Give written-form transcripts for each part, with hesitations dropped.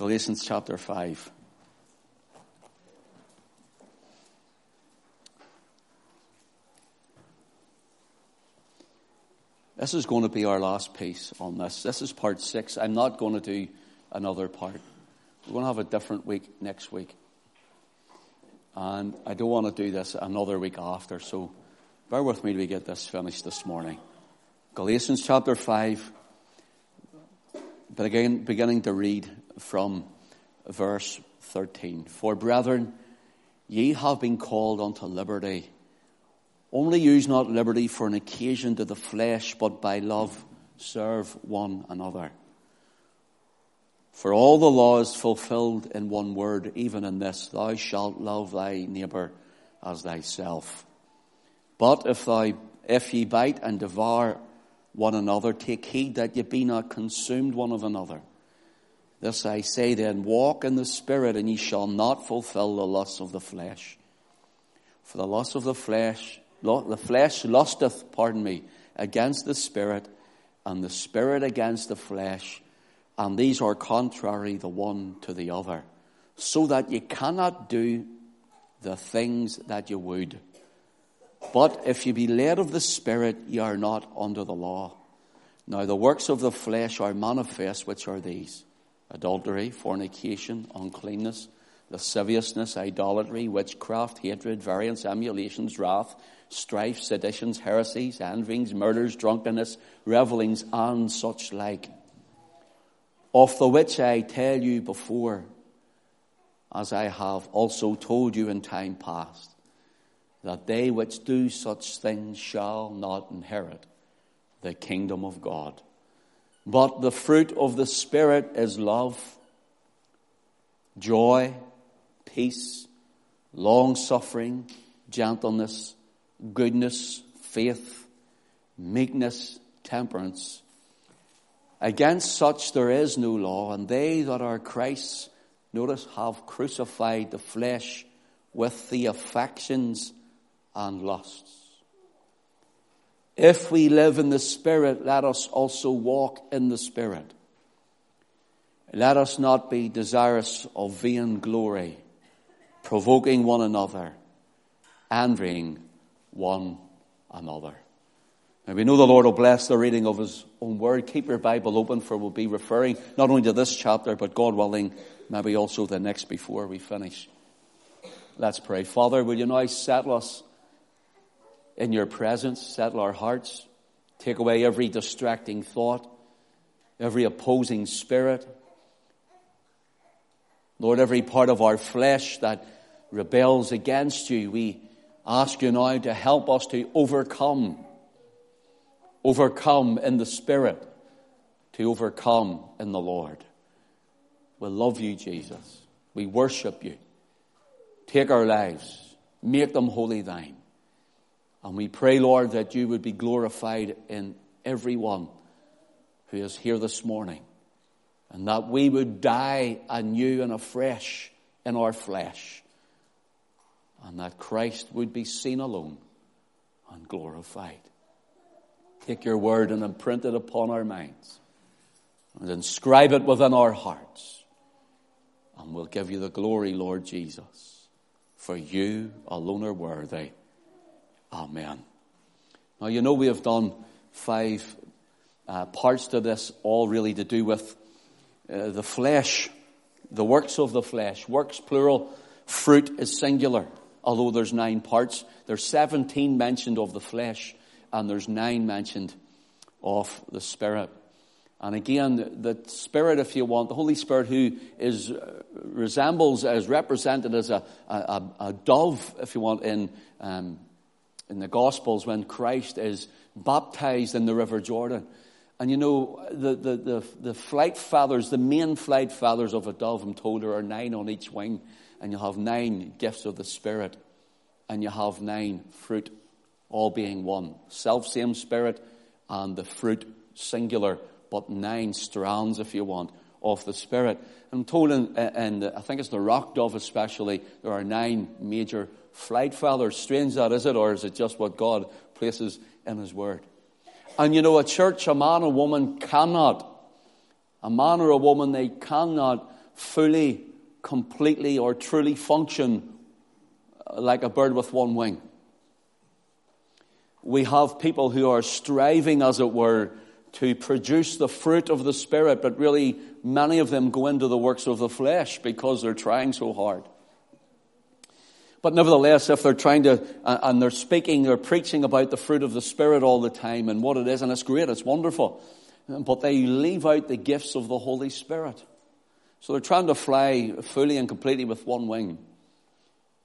Galatians chapter 5. This is going to be our last piece on this. This is part 6. I'm not going to do another part. We're going to have a different week next week. And I don't want to do this another week after, so bear with me till we get this finished this morning. Galatians chapter 5, but again, beginning to read from verse 13. For brethren, ye have been called unto liberty. Only use not liberty for an occasion to the flesh, but by love serve one another. For all the law is fulfilled in one word, even in this, thou shalt love thy neighbour as thyself. But if ye bite and devour one another, take heed that ye be not consumed one of another. This I say then, walk in the Spirit, and ye shall not fulfil the lusts of the flesh. For the flesh lusteth, against the Spirit, and the Spirit against the flesh, and these are contrary the one to the other, so that ye cannot do the things that ye would. But if ye be led of the Spirit, ye are not under the law. Now the works of the flesh are manifest, which are these: adultery, fornication, uncleanness, lasciviousness, idolatry, witchcraft, hatred, variance, emulations, wrath, strife, seditions, heresies, envyings, murders, drunkenness, revellings, and such like, of the which I tell you before, as I have also told you in time past, that they which do such things shall not inherit the kingdom of God. But the fruit of the Spirit is love, joy, peace, long-suffering, gentleness, goodness, faith, meekness, temperance. Against such there is no law, and they that are Christ's, notice, have crucified the flesh with the affections and lusts. If we live in the Spirit, let us also walk in the Spirit. Let us not be desirous of vain glory, provoking one another, envying one another. And we know the Lord will bless the reading of his own word. Keep your Bible open, for we'll be referring not only to this chapter, but God willing, maybe also the next before we finish. Let's pray. Father, will you now settle us in your presence, settle our hearts, take away every distracting thought, every opposing spirit. Lord, every part of our flesh that rebels against you, we ask you now to help us to overcome in the Spirit, to overcome in the Lord. We love you, Jesus. We worship you. Take our lives, make them wholly thine. And we pray, Lord, that you would be glorified in everyone who is here this morning, and that we would die anew and afresh in our flesh, and that Christ would be seen alone and glorified. Take your word and imprint it upon our minds, and inscribe it within our hearts. And we'll give you the glory, Lord Jesus, for you alone are worthy. Amen. Now, you know we have done 5 parts to this, all really to do with the flesh, the works of the flesh. Works, plural. Fruit is singular. Although there's 9 parts, there's 17 mentioned of the flesh, and there's 9 mentioned of the Spirit. And again, the Spirit, if you want, the Holy Spirit, who is resembles, as represented as a dove, if you want, in the Gospels when Christ is baptized in the River Jordan. And you know, the flight feathers, the main flight feathers of a dove, I'm told, there are 9 on each wing, and you have 9 gifts of the Spirit, and you have 9 fruit, all being one. Self-same Spirit, and the fruit singular, but 9 strands, if you want, of the Spirit. I'm told, and I think it's the rock dove especially, there are 9 major flight feathers. Strange that, is it? Or is it just what God places in his word? And you know, a church, a man or woman cannot fully, completely, or truly function like a bird with one wing. We have people who are striving, as it were, to produce the fruit of the Spirit, but really many of them go into the works of the flesh because they're trying so hard. But nevertheless, if they're trying to, and they're preaching about the fruit of the Spirit all the time and what it is, and it's great, it's wonderful, but they leave out the gifts of the Holy Spirit. So they're trying to fly fully and completely with one wing.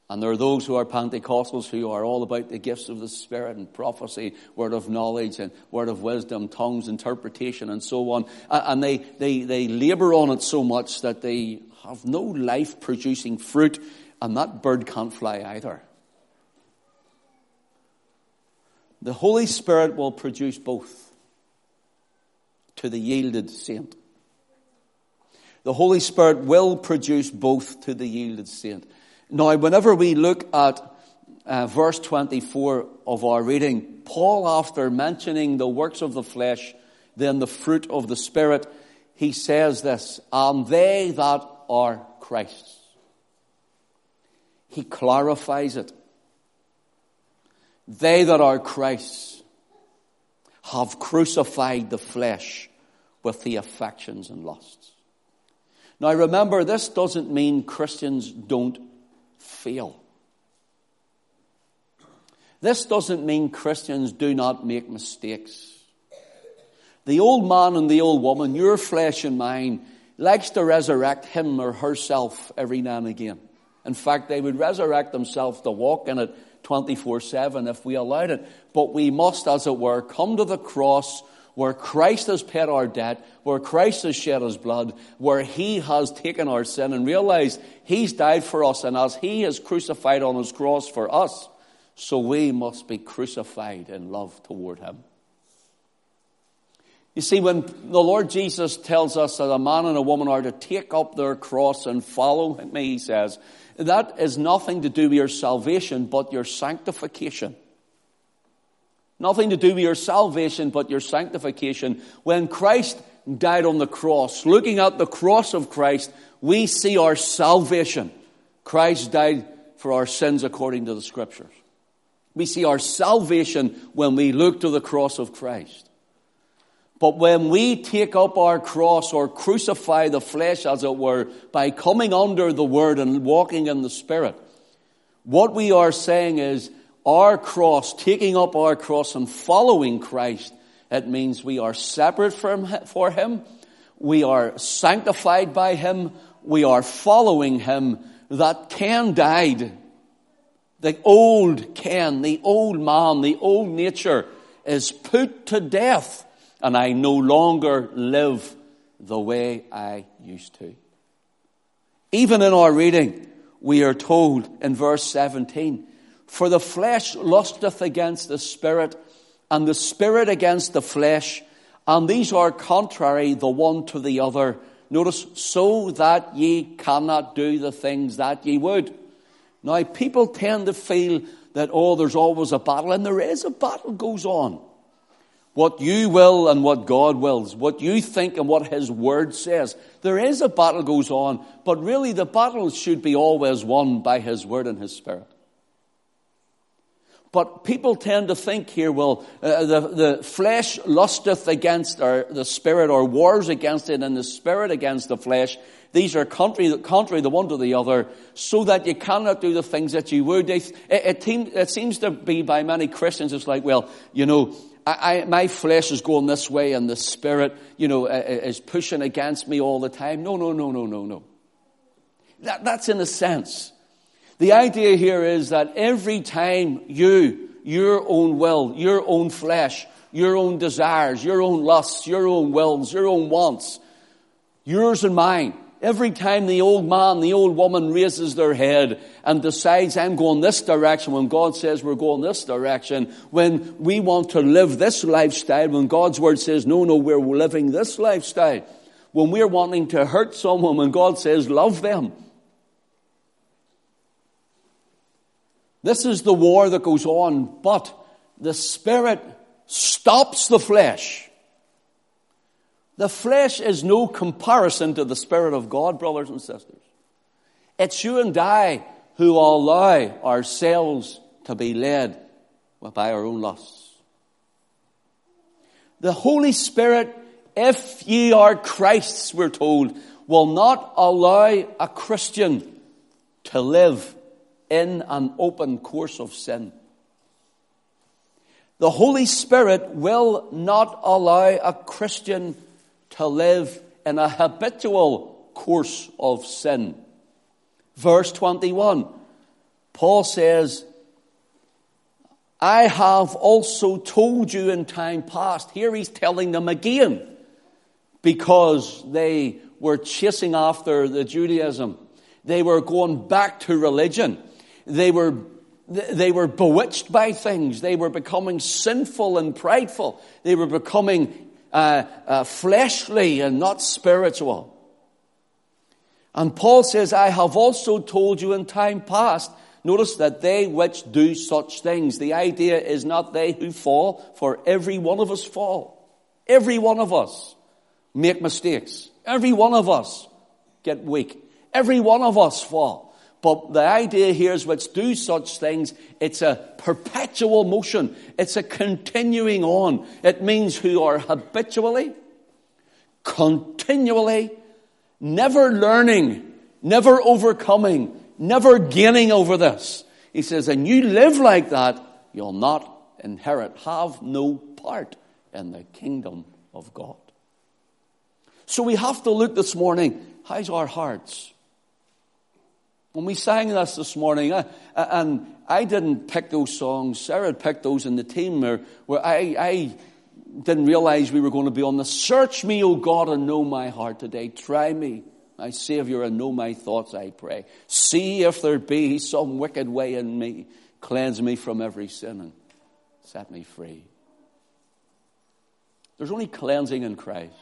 And there are those who are Pentecostals who are all about the gifts of the Spirit and prophecy, word of knowledge and word of wisdom, tongues, interpretation, and so on. And they labor on it so much that they have no life-producing fruit, and that bird can't fly either. The Holy Spirit will produce both to the yielded saint. The Holy Spirit will produce both to the yielded saint. Now, whenever we look at verse 24 of our reading, Paul, after mentioning the works of the flesh, then the fruit of the Spirit, he says this, and they that are Christ's. He clarifies it. They that are Christ's have crucified the flesh with the affections and lusts. Now, remember, this doesn't mean Christians don't fail. This doesn't mean Christians do not make mistakes. The old man and the old woman, your flesh and mine, likes to resurrect him or herself every now and again. In fact, they would resurrect themselves to walk in it 24/7 if we allowed it. But we must, as it were, come to the cross where Christ has paid our debt, where Christ has shed his blood, where he has taken our sin and realized he's died for us. And as he is crucified on his cross for us, so we must be crucified in love toward him. You see, when the Lord Jesus tells us that a man and a woman are to take up their cross and follow me, he says, that is nothing to do with your salvation, but your sanctification. Nothing to do with your salvation, but your sanctification. When Christ died on the cross, looking at the cross of Christ, we see our salvation. Christ died for our sins according to the Scriptures. We see our salvation when we look to the cross of Christ. But when we take up our cross or crucify the flesh, as it were, by coming under the Word and walking in the Spirit, what we are saying is, our cross, taking up our cross and following Christ, it means we are separate from for him, we are sanctified by him, we are following him. That Cain died. The old Cain, the old man, the old nature is put to death, and I no longer live the way I used to. Even in our reading, we are told in verse 17, for the flesh lusteth against the Spirit, and the Spirit against the flesh, and these are contrary the one to the other. Notice, so that ye cannot do the things that ye would. Now, people tend to feel that, oh, there's always a battle, and there is a battle goes on. What you will and what God wills, what you think and what his word says. There is a battle goes on, but really the battle should be always won by his word and his Spirit. But people tend to think here, well, the flesh lusteth against the Spirit, or wars against it, and the Spirit against the flesh. These are contrary the one to the other, so that you cannot do the things that you would. It seems to be by many Christians, it's like, well, you know, my flesh is going this way, and the Spirit, you know, is pushing against me all the time. No. That's in a sense. The idea here is that every time your own will, your own flesh, your own desires, your own lusts, your own wills, your own wants, yours and mine, every time the old man, the old woman raises their head and decides, I'm going this direction, when God says we're going this direction, when we want to live this lifestyle, when God's word says, no, we're living this lifestyle, when we're wanting to hurt someone, when God says, love them. This is the war that goes on, but the Spirit stops the flesh The flesh is no comparison to the Spirit of God, brothers and sisters. It's you and I who allow ourselves to be led by our own lusts. The Holy Spirit, if ye are Christ's, we're told, will not allow a Christian to live in an open course of sin. The Holy Spirit will not allow a Christian to live in a habitual course of sin. Verse 21, Paul says, I have also told you in time past. Here he's telling them again, because they were chasing after the Judaism. They were going back to religion. They were bewitched by things. They were becoming sinful and prideful. They were becoming fleshly and not spiritual. And Paul says, I have also told you in time past. Notice that they which do such things. The idea is not they who fall, for every one of us fall. Every one of us make mistakes. Every one of us get weak. Every one of us fall. But the idea here is which do such things, it's a perpetual motion. It's a continuing on. It means who are habitually, continually, never learning, never overcoming, never gaining over this. He says, and you live like that, you'll not inherit, have no part in the kingdom of God. So we have to look this morning, how's our hearts? When we sang this morning, and I didn't pick those songs, Sarah picked those in the team where I didn't realize we were going to be on the search me, O God, and know my heart today. Try me, my Savior, and know my thoughts, I pray. See if there be some wicked way in me. Cleanse me from every sin and set me free. There's only cleansing in Christ.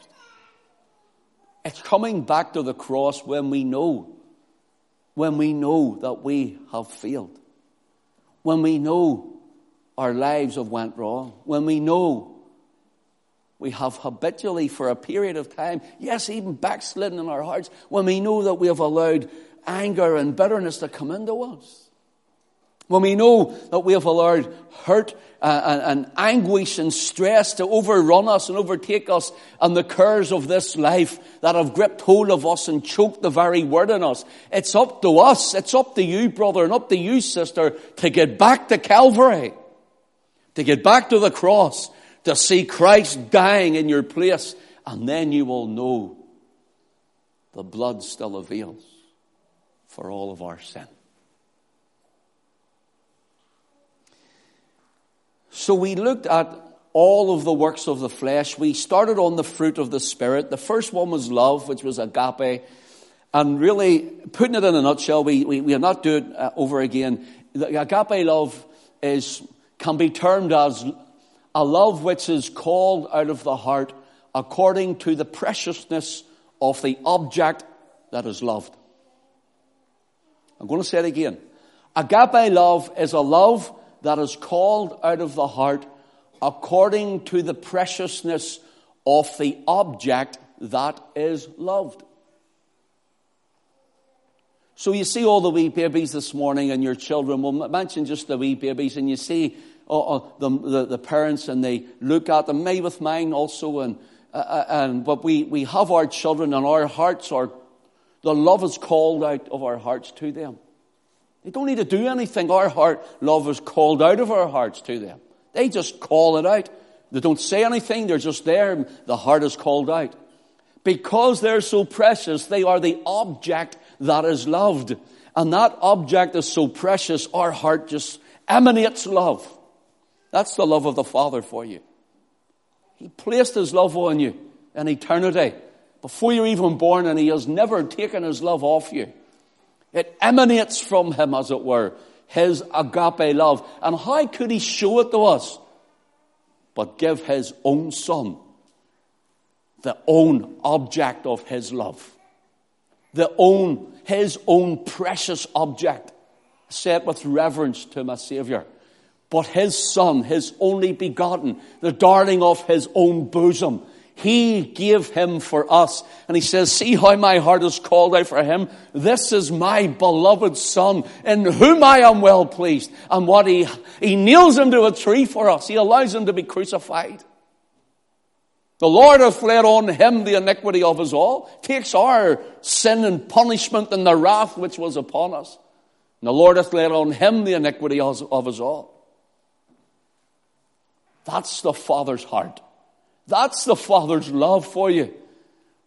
It's coming back to the cross when we know that we have failed. When we know our lives have went wrong. When we know we have habitually for a period of time, yes, even backslidden in our hearts, when we know that we have allowed anger and bitterness to come into us. When we know that we have allowed hurt and anguish and stress to overrun us and overtake us, and the cares of this life that have gripped hold of us and choked the very word in us, it's up to us, it's up to you, brother, and up to you, sister, to get back to Calvary, to get back to the cross, to see Christ dying in your place, and then you will know the blood still avails for all of our sin. So we looked at all of the works of the flesh. We started on the fruit of the Spirit. The first one was love, which was agape. And really, putting it in a nutshell, we will not do it over again. The agape love can be termed as a love which is called out of the heart according to the preciousness of the object that is loved. I'm going to say it again. Agape love is a love that is called out of the heart according to the preciousness of the object that is loved. So you see all the wee babies this morning and your children. We'll mention just the wee babies, and you see the parents, and they look at them, me with mine also, but we have our children, and our hearts are, the love is called out of our hearts to them. They don't need to do anything. Love is called out of our hearts to them. They just call it out. They don't say anything. They're just there. The heart is called out. Because they're so precious, they are the object that is loved. And that object is so precious, our heart just emanates love. That's the love of the Father for you. He placed his love on you in eternity, before you're even born, and he has never taken his love off you. It emanates from him, as it were, his agape love. And how could he show it to us but give his own Son, the own object of his love, his own precious object? I say it with reverence to my Savior. But his Son, his only begotten, the darling of his own bosom, He gave him for us. And he says, see how my heart is called out for him. This is my beloved son in whom I am well pleased. And what he nails him to a tree for us. He allows him to be crucified. The Lord hath laid on him the iniquity of us all. Takes our sin and punishment and the wrath which was upon us. And the Lord hath laid on him the iniquity of us all. That's the Father's heart. That's the Father's love for you.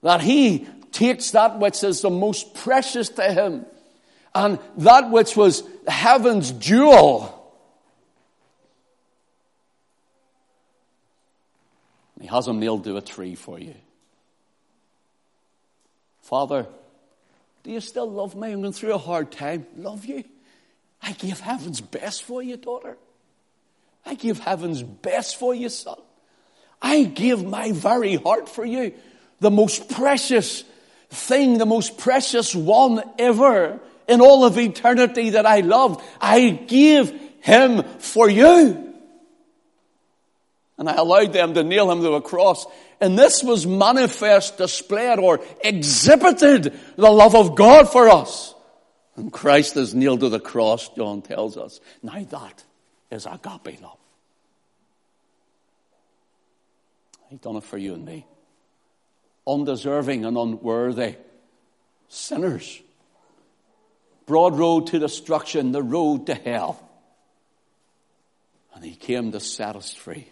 That he takes that which is the most precious to him and that which was heaven's jewel. He has him nailed to a tree for you. Father, do you still love me? I'm going through a hard time. Love you? I gave heaven's best for you, daughter. I gave heaven's best for you, son. I gave my very heart for you. The most precious thing, the most precious one ever in all of eternity that I loved. I gave him for you. And I allowed them to nail him to a cross. And this was manifest, displayed, or exhibited the love of God for us. And Christ is nailed to the cross, John tells us. Now that is agape love. He done it for you and me. Undeserving and unworthy sinners. Broad road to destruction, the road to hell. And he came to set us free.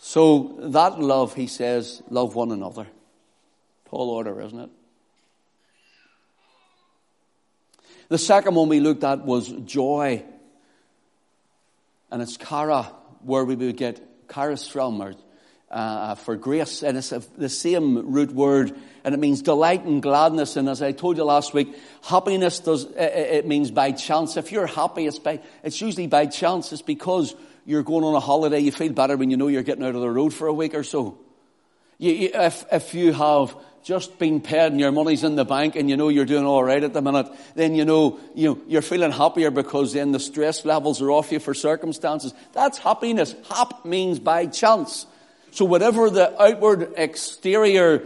So that love, he says, love one another. Tall order, isn't it? The second one we looked at was joy. And it's kara, where we would get charis from, or for grace. And it's the same root word, and it means delight and gladness. And as I told you last week, happiness it means by chance. If you're happy, it's usually by chance. It's because you're going on a holiday. You feel better when you know you're getting out of the road for a week or so. If you have just been paid and your money's in the bank and you know you're doing all right at the minute, then you know you're feeling happier because then the stress levels are off you for circumstances. That's happiness. Hap means by chance. So whatever the outward exterior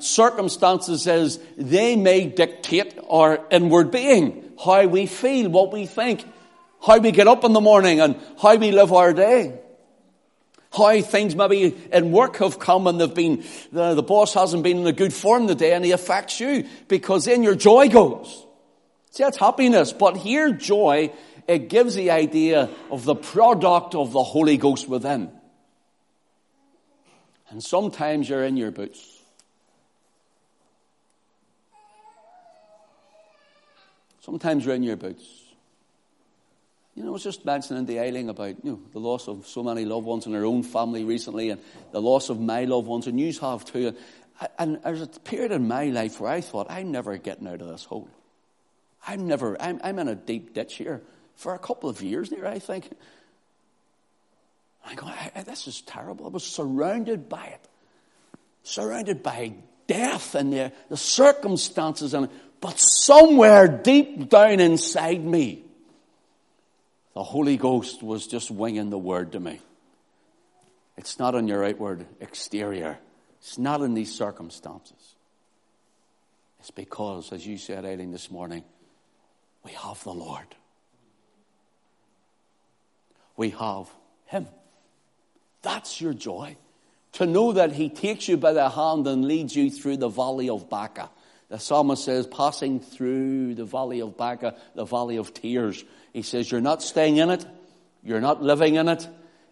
circumstances is, they may dictate our inward being, how we feel, what we think, how we get up in the morning and how we live our day. How things maybe in work have come and they've been, the boss hasn't been in a good form today, and he affects you because then your joy goes. See, that's happiness. But here joy, it gives the idea of the product of the Holy Ghost within. And sometimes you're in your boots. Sometimes you're in your boots. You know, I was just mentioning the Eiling about, the loss of so many loved ones in her own family recently, and the loss of my loved ones, and you have too. And there's a period in my life where I thought, I'm never getting out of this hole. I'm in a deep ditch here for a couple of years there, I think. I go, this is terrible. I was surrounded by it. Surrounded by death and the circumstances. And but somewhere deep down inside me, the Holy Ghost was just winging the word to me. It's not on your outward exterior. It's not in these circumstances. It's because, as you said, Eileen, this morning, we have the Lord. We have him. That's your joy. To know that he takes you by the hand and leads you through the valley of Baca. The psalmist says, passing through the valley of Baca, the valley of tears. He says, you're not staying in it. You're not living in it.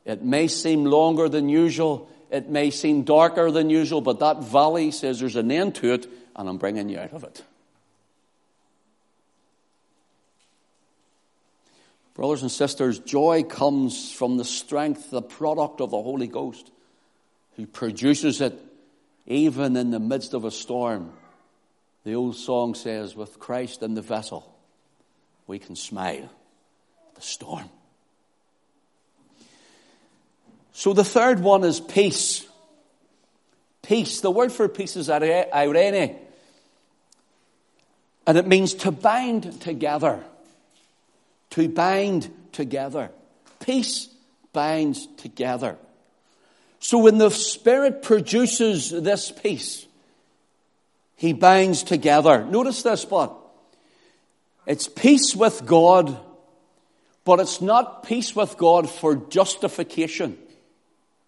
It may seem longer than usual. It may seem darker than usual. But that valley says there's an end to it, and I'm bringing you out of it. Brothers and sisters, joy comes from the strength, the product of the Holy Ghost, who produces it even in the midst of a storm. The old song says, with Christ in the vessel, we can smile at the storm. So the third one is peace. Peace. The word for peace is irene. And it means to bind together. To bind together. Peace binds together. So when the Spirit produces this peace, He binds together. Notice this, but it's peace with God, but it's not peace with God for justification.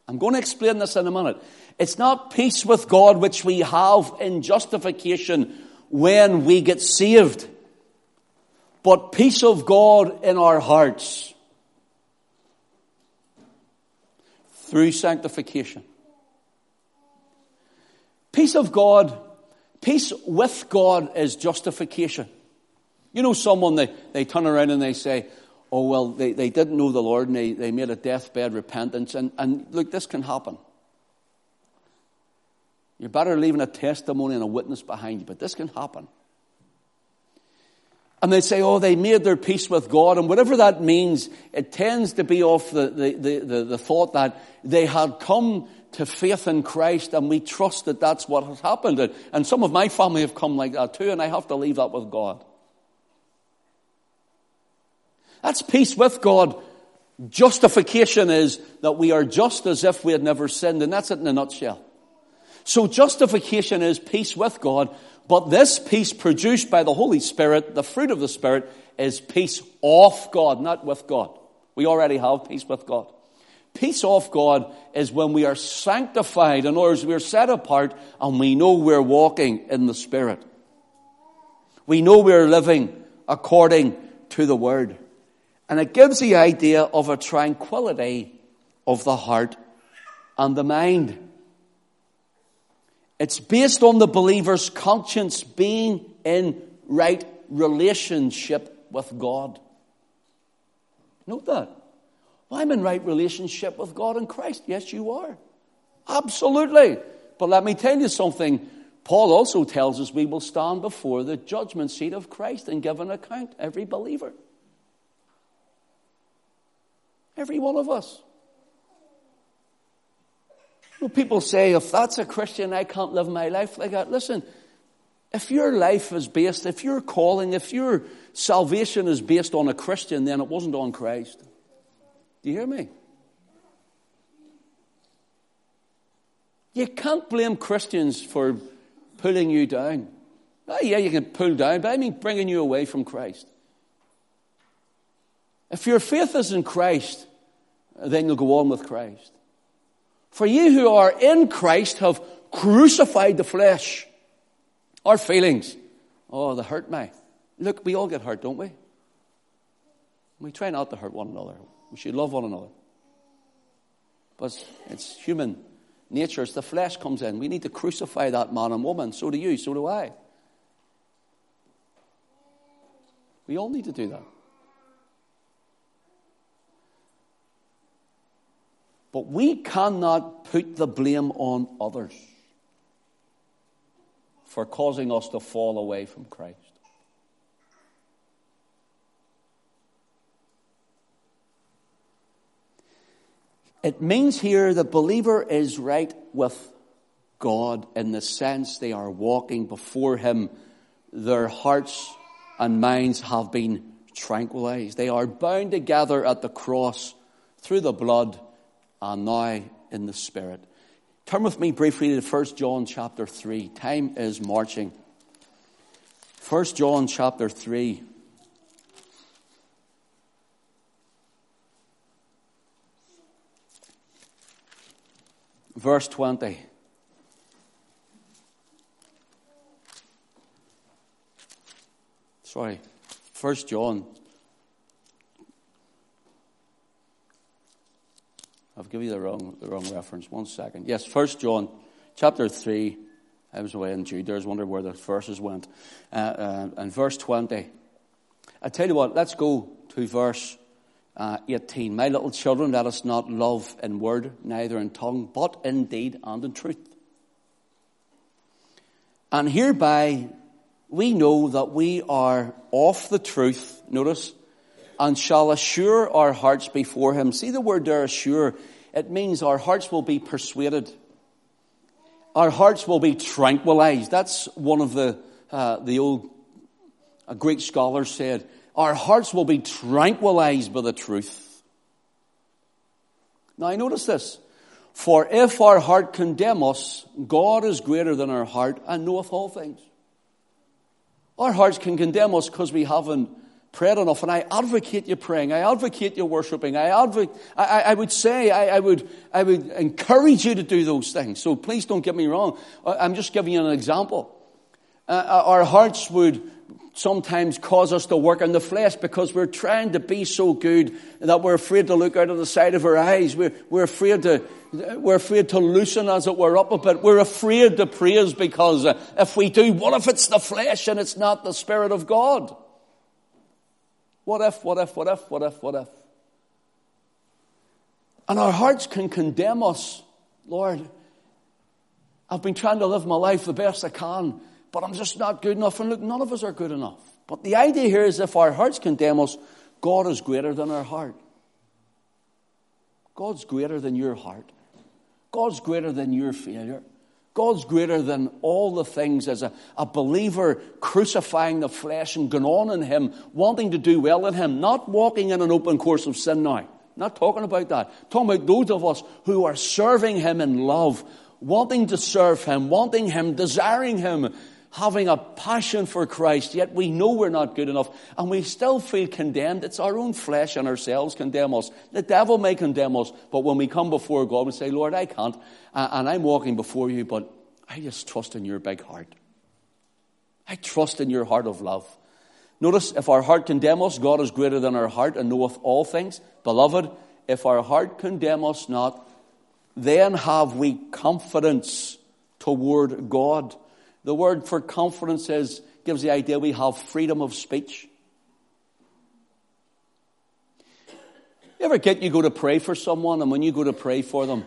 I'm going to explain this in a minute. It's not peace with God which we have in justification when we get saved, but peace of God in our hearts through sanctification. Peace of God, peace with God is justification. You know, someone, they turn around and they say, oh, well, they didn't know the Lord and they made a deathbed repentance. And look, this can happen. You're better leaving a testimony and a witness behind you, but this can happen. And they say, oh, they made their peace with God. And whatever that means, it tends to be off the thought that they had come to faith in Christ and we trust that that's what has happened. And some of my family have come like that too, and I have to leave that with God. That's peace with God. Justification is that we are just as if we had never sinned, and that's it in a nutshell. So justification is peace with God, but this peace produced by the Holy Spirit, the fruit of the Spirit, is peace off God, not with God. We already have peace with God. Peace off God is when we are sanctified. In other words, we are set apart and we know we're walking in the Spirit. We know we're living according to the Word. And it gives the idea of a tranquility of the heart and the mind. It's based on the believer's conscience being in right relationship with God. Note that. Well, I'm in right relationship with God in Christ. Yes, you are. Absolutely. But let me tell you something. Paul also tells us we will stand before the judgment seat of Christ and give an account, every believer. Every one of us. People say, if that's a Christian, I can't live my life like that. Listen, if your life is based, if your calling, if your salvation is based on a Christian, then it wasn't on Christ. Do you hear me? You can't blame Christians for pulling you down. Oh, yeah, you can pull down, but I mean bringing you away from Christ. If your faith is in Christ, then you'll go on with Christ. For you who are in Christ have crucified the flesh. Our feelings. Oh, they hurt me. Look, we all get hurt, don't we? We try not to hurt one another. We should love one another. But it's human nature. It's the flesh comes in. We need to crucify that man and woman. So do you. So do I. We all need to do that. But we cannot put the blame on others for causing us to fall away from Christ. It means here the believer is right with God in the sense they are walking before Him. Their hearts and minds have been tranquilized. They are bound together at the cross through the blood and now in the Spirit. Turn with me briefly to 1 John chapter 3. Time is marching. 1 John chapter 3. Verse 20. Sorry. 1 John. I've given you the wrong reference. 1 second. Yes, 1 John chapter 3. I was away in Jude. I was wondering where the verses went. And verse 20. I tell you what, let's go to verse 18. My little children, let us not love in word, neither in tongue, but in deed and in truth. And hereby we know that we are of the truth. Notice. And shall assure our hearts before Him. See the word there, assure. It means our hearts will be persuaded. Our hearts will be tranquilized. That's one of the old Greek scholars said. Our hearts will be tranquilized by the truth. Now, notice this. For if our heart condemn us, God is greater than our heart and knoweth all things. Our hearts can condemn us because we haven't prayed enough. And I advocate you praying. I advocate you worshiping. I would encourage you to do those things. So please don't get me wrong. I'm just giving you an example. Our hearts would sometimes cause us to work in the flesh because we're trying to be so good that we're afraid to look out of the side of our eyes. We're afraid to loosen, as it were, up a bit. We're afraid to praise because if we do, what if it's the flesh and it's not the Spirit of God? What if? And our hearts can condemn us. Lord, I've been trying to live my life the best I can, but I'm just not good enough. And look, none of us are good enough. But the idea here is if our hearts condemn us, God is greater than our heart. God's greater than your heart. God's greater than your failure. God's greater than all the things as a believer crucifying the flesh and going on in Him, wanting to do well in Him, not walking in an open course of sin now. Not talking about that. Talking about those of us who are serving Him in love, wanting to serve Him, wanting Him, desiring Him, having a passion for Christ, yet we know we're not good enough, and we still feel condemned. It's our own flesh and ourselves condemn us. The devil may condemn us, but when we come before God, we say, Lord, I can't, and I'm walking before you, but I just trust in your big heart. I trust in your heart of love. Notice, if our heart condemn us, God is greater than our heart and knoweth all things. Beloved, if our heart condemn us not, then have we confidence toward God. The word for confidence gives the idea we have freedom of speech. You ever get you go to pray for someone, and when you go to pray for them,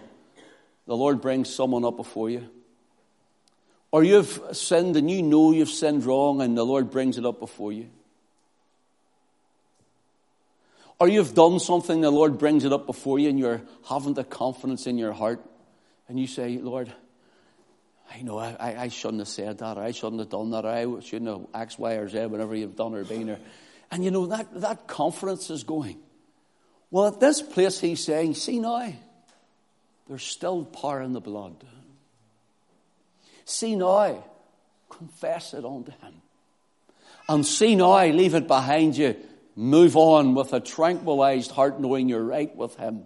the Lord brings someone up before you? Or you've sinned, and you know you've sinned wrong, and the Lord brings it up before you. Or you've done something, the Lord brings it up before you, and you're having the confidence in your heart, and you say, Lord, I know I shouldn't have said that, or I shouldn't have done that, or I shouldn't have X, Y, or Z, whatever you've done or been. And you know, that confidence is going. Well, at this place he's saying, see now, there's still power in the blood. See now, confess it unto Him. And see now, leave it behind you. Move on with a tranquilized heart, knowing you're right with Him.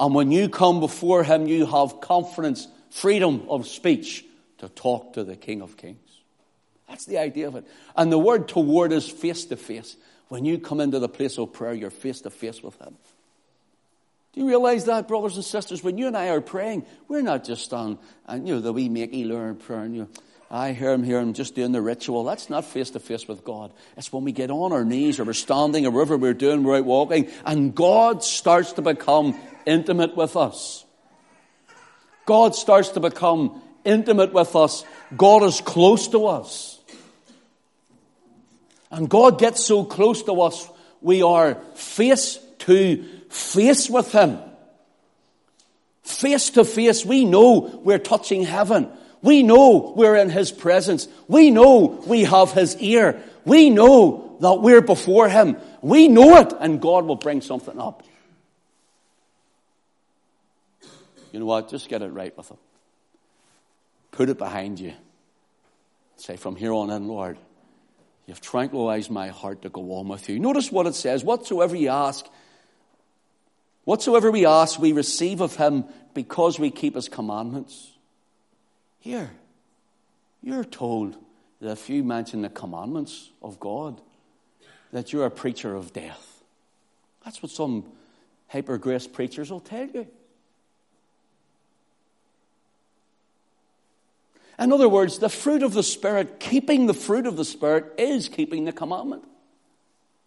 And when you come before Him, you have confidence, freedom of speech to talk to the King of Kings. That's the idea of it. And the word toward is face to face. When you come into the place of prayer, you're face to face with Him. Do you realize that, brothers and sisters? When you and I are praying, we're not just on, and you know, the wee makey learn prayer, and you know, I hear Him here, I'm just doing the ritual. That's not face to face with God. It's when we get on our knees, or we're standing, or whatever we're doing, we're out walking, and God starts to become intimate with us. God starts to become intimate with us. God is close to us. And God gets so close to us, we are face to face with Him. Face to face, we know we're touching heaven. We know we're in His presence. We know we have His ear. We know that we're before Him. We know it, and God will bring something up. You know what? Just get it right with Him. Put it behind you. Say, from here on in, Lord, you've tranquilized my heart to go on with you. Notice what it says. Whatsoever we ask, we receive of Him because we keep His commandments. Here, you're told that if you mention the commandments of God, that you're a preacher of death. That's what some hyper-grace preachers will tell you. In other words, the fruit of the Spirit, keeping the fruit of the Spirit is keeping the commandment.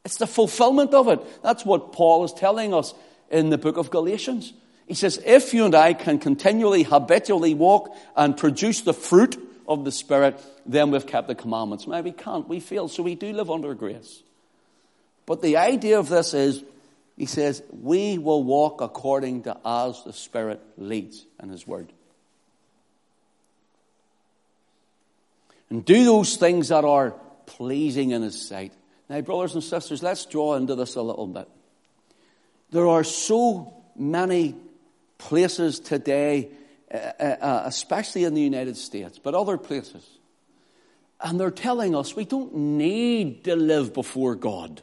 It's the fulfillment of it. That's what Paul is telling us in the book of Galatians. He says, if you and I can continually, habitually walk and produce the fruit of the Spirit, then we've kept the commandments. Now, we can't. We fail. So we do live under grace. But the idea of this is, he says, we will walk according to as the Spirit leads in His word. And do those things that are pleasing in His sight. Now, brothers and sisters, let's draw into this a little bit. There are so many places today, especially in the United States, but other places. And they're telling us we don't need to live before God.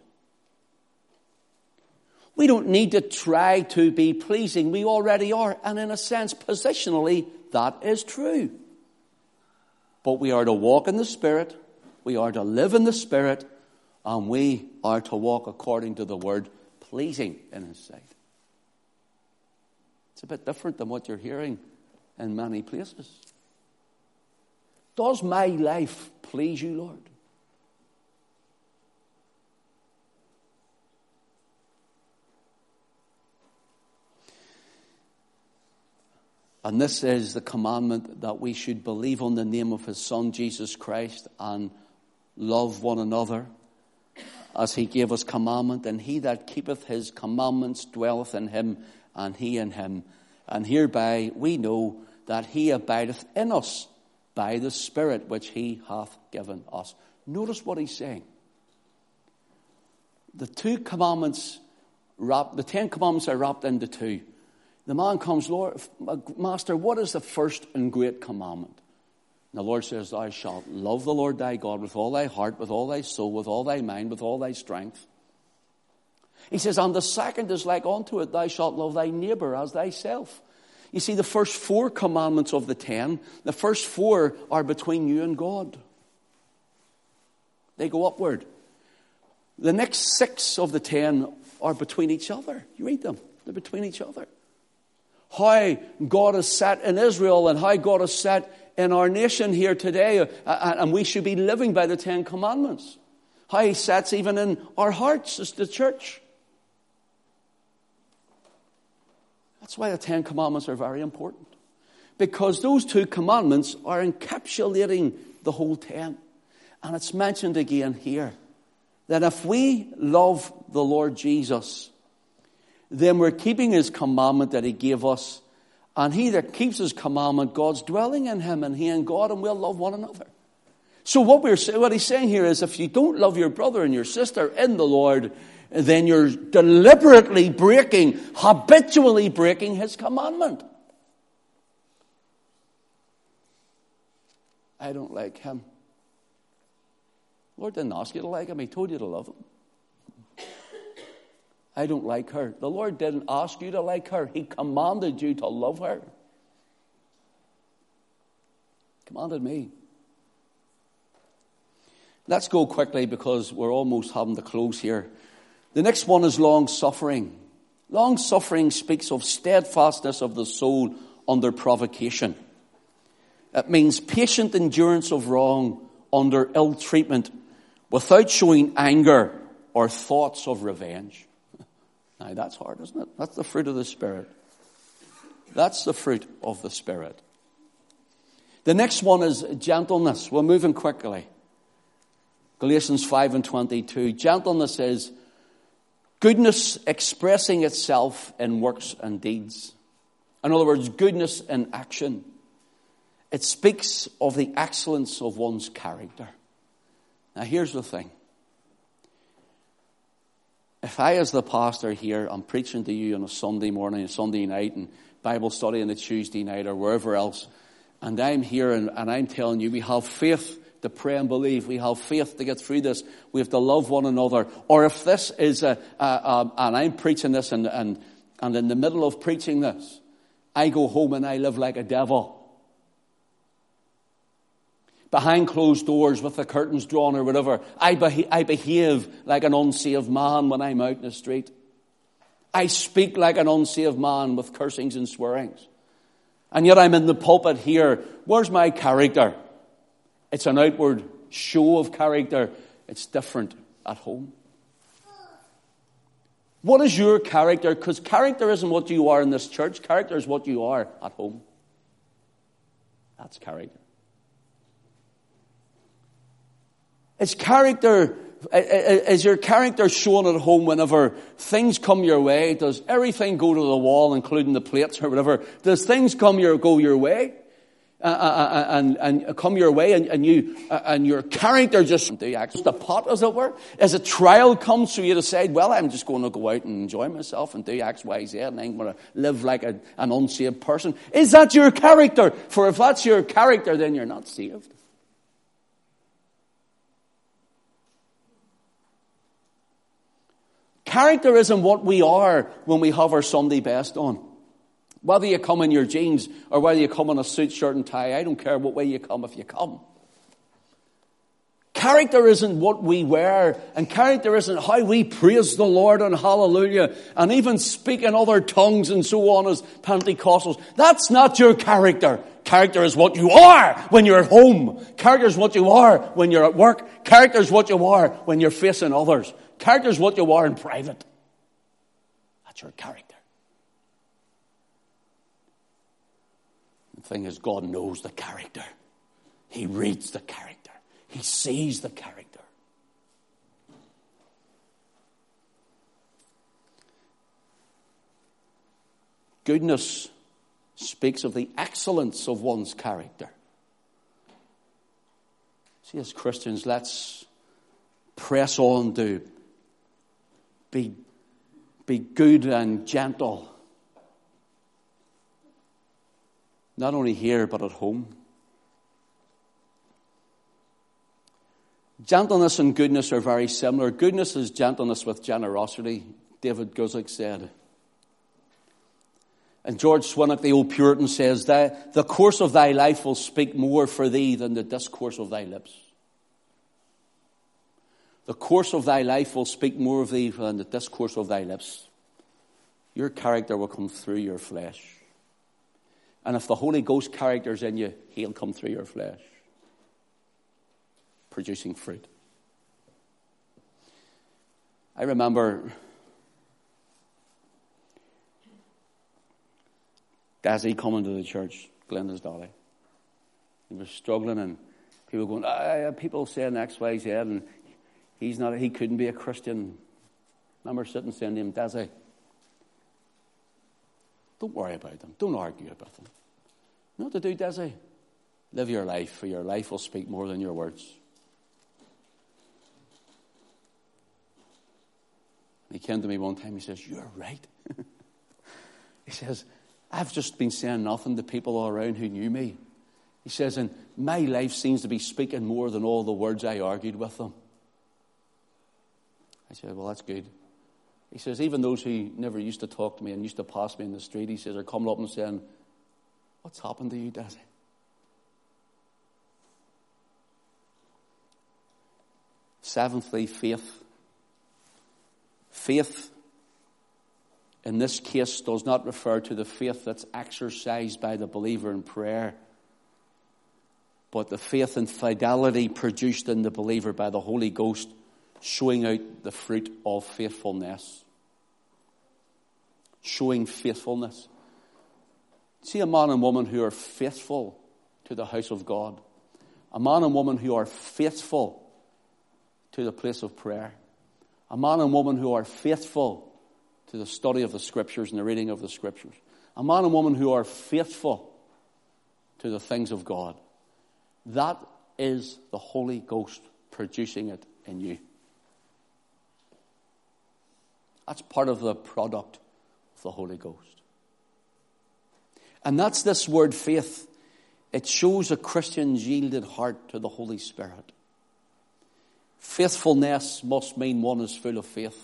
We don't need to try to be pleasing. We already are. And in a sense, positionally, that is true. But we are to walk in the Spirit. We are to live in the Spirit. And we are to walk according to the word, pleasing in His sight. It's a bit different than what you're hearing in many places. Does my life please you, Lord? And this is the commandment, that we should believe on the name of His Son, Jesus Christ, and love one another as He gave us commandment. And he that keepeth His commandments dwelleth in Him, and He in him. And hereby we know that He abideth in us by the Spirit which He hath given us. Notice what He's saying. The two commandments, the 10 commandments are wrapped into two. The man comes, Lord, Master, what is the first and great commandment? And the Lord says, thou shalt love the Lord thy God with all thy heart, with all thy soul, with all thy mind, with all thy strength. He says, and the second is like unto it, thou shalt love thy neighbor as thyself. You see, the first 4 commandments of the 10, the first 4 are between you and God. They go upward. The next 6 of the 10 are between each other. You read them. They're between each other. How God is set in Israel and how God is set in our nation here today. And we should be living by the 10 commandments. How He sets even in our hearts as the church. That's why the 10 commandments are very important. Because those 2 commandments are encapsulating the whole 10. And it's mentioned again here that if we love the Lord Jesus, then we're keeping His commandment that He gave us. And he that keeps His commandment, God's dwelling in him, and he in God, and we'll love one another. So what He's saying here is, if you don't love your brother and your sister in the Lord, then you're deliberately breaking, habitually breaking His commandment. I don't like him. The Lord didn't ask you to like him. He told you to love him. I don't like her. The Lord didn't ask you to like her. He commanded you to love her. Commanded me. Let's go quickly because we're almost having to close here. The next one is long-suffering. Long-suffering speaks of steadfastness of the soul under provocation. It means patient endurance of wrong under ill treatment without showing anger or thoughts of revenge. Now, that's hard, isn't it? That's the fruit of the Spirit. That's the fruit of the Spirit. The next one is gentleness. We're moving quickly. Galatians 5:22. Gentleness is goodness expressing itself in works and deeds. In other words, goodness in action. It speaks of the excellence of one's character. Now, here's the thing. If I, as the pastor here, I'm preaching to you on a Sunday morning, a Sunday night, and Bible study on a Tuesday night or wherever else, and I'm here and I'm telling you we have faith to pray and believe. We have faith to get through this. We have to love one another. Or if this is and I'm preaching this and in the middle of preaching this, I go home and I live like a devil. Behind closed doors with the curtains drawn or whatever, I behave like an unsaved man when I'm out in the street. I speak like an unsaved man with cursings and swearings. And yet I'm in the pulpit here. Where's my character? It's an outward show of character. It's different at home. What is your character? Because character isn't what you are in this church. Character is what you are at home. That's character. Is your character shown at home whenever things come your way? Does everything go to the wall, including the plates or whatever? Does things go your way? and come your way, and your character just a pot, as it were. As a trial comes through, you decide, well, I'm just going to go out and enjoy myself and do X, Y, Z, and I'm going to live like an unsaved person. Is that your character? For if that's your character, then you're not saved. Character isn't what we are when we have our Sunday best on. Whether you come in your jeans or whether you come in a suit, shirt and tie, I don't care what way you come if you come. Character isn't what we wear, and character isn't how we praise the Lord and hallelujah and even speak in other tongues and so on as Pentecostals. That's not your character. Character is what you are when you're at home. Character is what you are when you're at work. Character is what you are when you're facing others. Character is what you are in private. That's your character. The thing is, God knows the character. He reads the character. He sees the character. Goodness speaks of the excellence of one's character. See, as Christians, let's press on to be good and gentle. Not only here, but at home. Gentleness and goodness are very similar. Goodness is gentleness with generosity, David Guzik said. And George Swinnock, the old Puritan, says that the course of thy life will speak more for thee than the discourse of thy lips. The course of thy life will speak more of thee than the discourse of thy lips. Your character will come through your flesh. And if the Holy Ghost character is in you, he'll come through your flesh, producing fruit. I remember Dazzy coming to the church, Glenda's Dolly. He was struggling, and people going, people saying X, Y, Z, and he couldn't be a Christian. I remember sitting saying to him, Dazzy, don't worry about them. Don't argue about them. You know what to do, Dazzy? Live your life, for your life will speak more than your words. He came to me one time, he says, you're right. He says, I've just been saying nothing to people all around who knew me. He says, and my life seems to be speaking more than all the words I argued with them. I said, well, that's good. He says, even those who never used to talk to me and used to pass me in the street, he says, are coming up and saying, what's happened to you, Dazzy? Seventhly, faith. Faith, in this case, does not refer to the faith that's exercised by the believer in prayer, but the faith and fidelity produced in the believer by the Holy Ghost, showing out the fruit of faithfulness. Showing faithfulness. See, a man and woman who are faithful to the house of God. A man and woman who are faithful to the place of prayer. A man and woman who are faithful to the study of the Scriptures and the reading of the Scriptures. A man and woman who are faithful to the things of God. That is the Holy Ghost producing it in you. That's part of the product of the Holy Ghost. And that's this word faith. It shows a Christian's yielded heart to the Holy Spirit. Faithfulness must mean one is full of faith.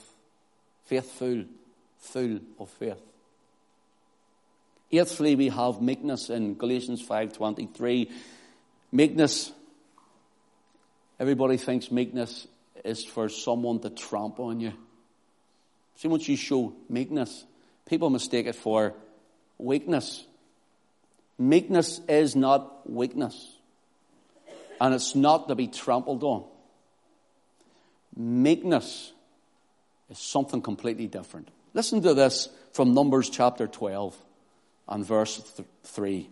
Faithful, full of faith. Eighthly, we have meekness in Galatians 5:23. Meekness. Everybody thinks meekness is for someone to tramp on you. See, once you show meekness, people mistake it for weakness. Meekness is not weakness. And it's not to be trampled on. Meekness is something completely different. Listen to this from Numbers chapter 12 and verse 3.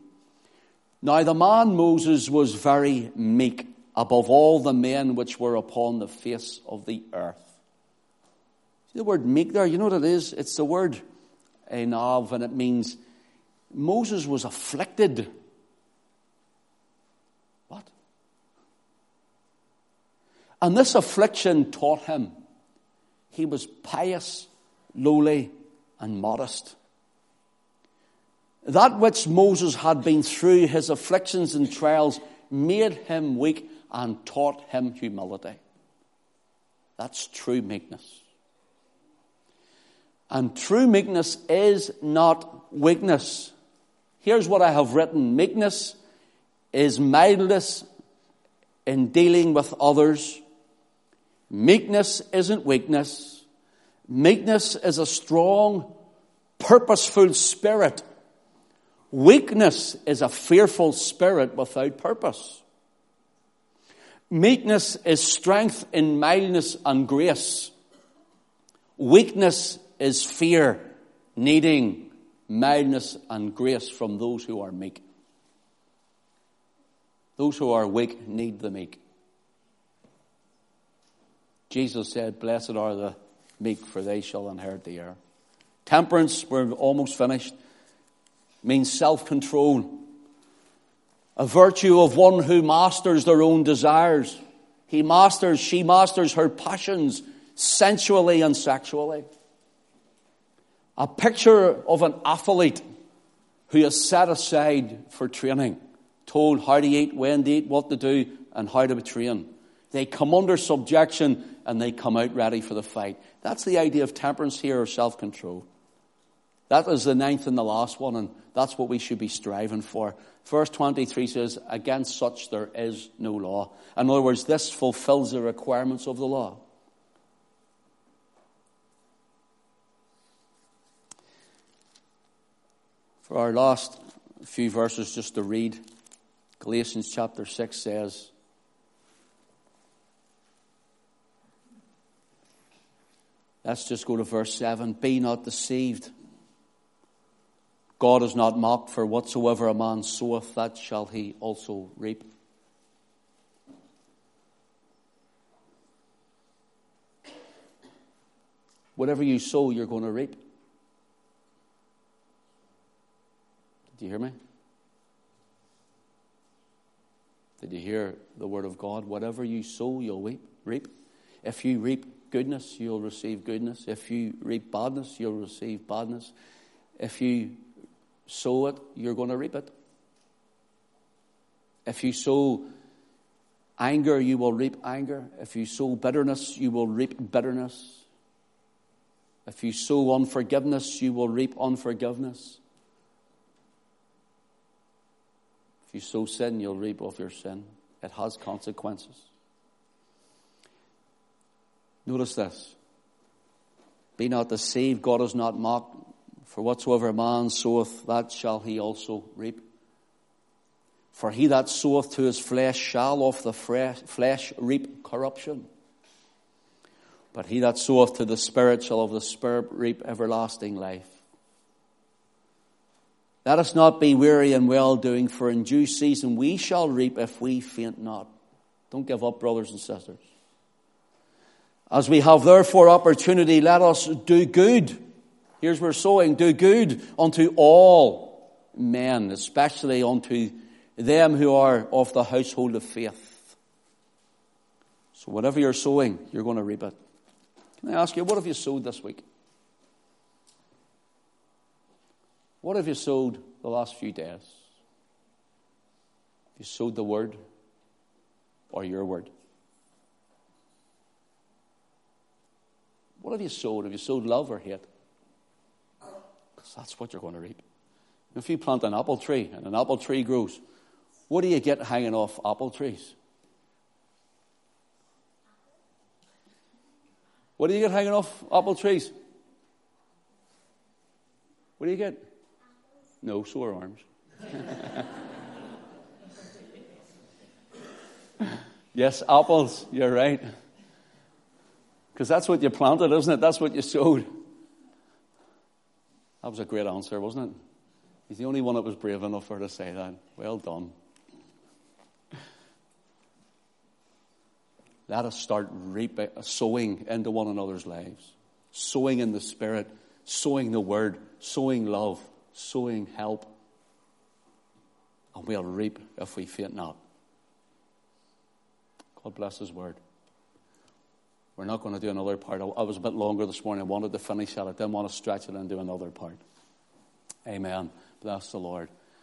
Now the man Moses was very meek above all the men which were upon the face of the earth. See the word meek there? You know what it is? It's the word enav, and it means Moses was afflicted And this affliction taught him. He was pious, lowly, and modest. That which Moses had been through, his afflictions and trials, made him weak and taught him humility. That's true meekness. And true meekness is not weakness. Here's what I have written. Meekness is mildness in dealing with others. Meekness isn't weakness. Meekness is a strong, purposeful spirit. Weakness is a fearful spirit without purpose. Meekness is strength in mildness and grace. Weakness is fear, needing mildness and grace from those who are meek. Those who are weak need the meek. Jesus said, "Blessed are the meek, for they shall inherit the earth." Temperance, we're almost finished, means self-control. A virtue of one who masters their own desires. She masters her passions sensually and sexually. A picture of an athlete who is set aside for training, told how to eat, when to eat, what to do, and how to train. They come under subjection and they come out ready for the fight. That's the idea of temperance here, or self-control. That is the ninth and the last one, and that's what we should be striving for. Verse 23 says, "Against such there is no law." In other words, this fulfills the requirements of the law. For our last few verses, just to read, Galatians chapter 6 says, let's just go to verse 7, "Be not deceived. God is not mocked, for whatsoever a man soweth, that shall he also reap." Whatever you sow, you're going to reap. Did you hear me? Did you hear the word of God? Whatever you sow, you'll reap. If you reap goodness, you'll receive goodness. If you reap badness, you'll receive badness. If you sow it, you're going to reap it. If you sow anger, you will reap anger. If you sow bitterness, you will reap bitterness. If you sow unforgiveness, you will reap unforgiveness. If you sow sin, you'll reap of your sin. It has consequences. Notice this. "Be not deceived, God is not mocked. For whatsoever a man soweth, that shall he also reap. For he that soweth to his flesh shall of the flesh reap corruption. But he that soweth to the Spirit shall of the Spirit reap everlasting life. Let us not be weary in well-doing, for in due season we shall reap if we faint not." Don't give up, brothers and sisters. "As we have therefore opportunity, let us do good." Here's where sowing. "Do good unto all men, especially unto them who are of the household of faith." So whatever you're sowing, you're going to reap it. Can I ask you, what have you sowed this week? What have you sowed the last few days? Have you sowed the word or your word? What have you sowed? Have you sowed love or hate? So that's what you're going to reap. If you plant an apple tree and an apple tree grows, what do you get hanging off apple trees? What do you get hanging off apple trees? What do you get? No, so are arms. Yes, apples, you're right. Because that's what you planted, isn't it? That's what you sowed. That was a great answer, wasn't it? He's the only one that was brave enough for her to say that. Well done. Let us start sowing into one another's lives. Sowing in the Spirit, sowing the Word, sowing love, sowing help. And we'll reap if we faint not. God bless His Word. We're not going to do another part. I was a bit longer this morning. I wanted to finish that. I didn't want to stretch it and do another part. Amen. Bless the Lord.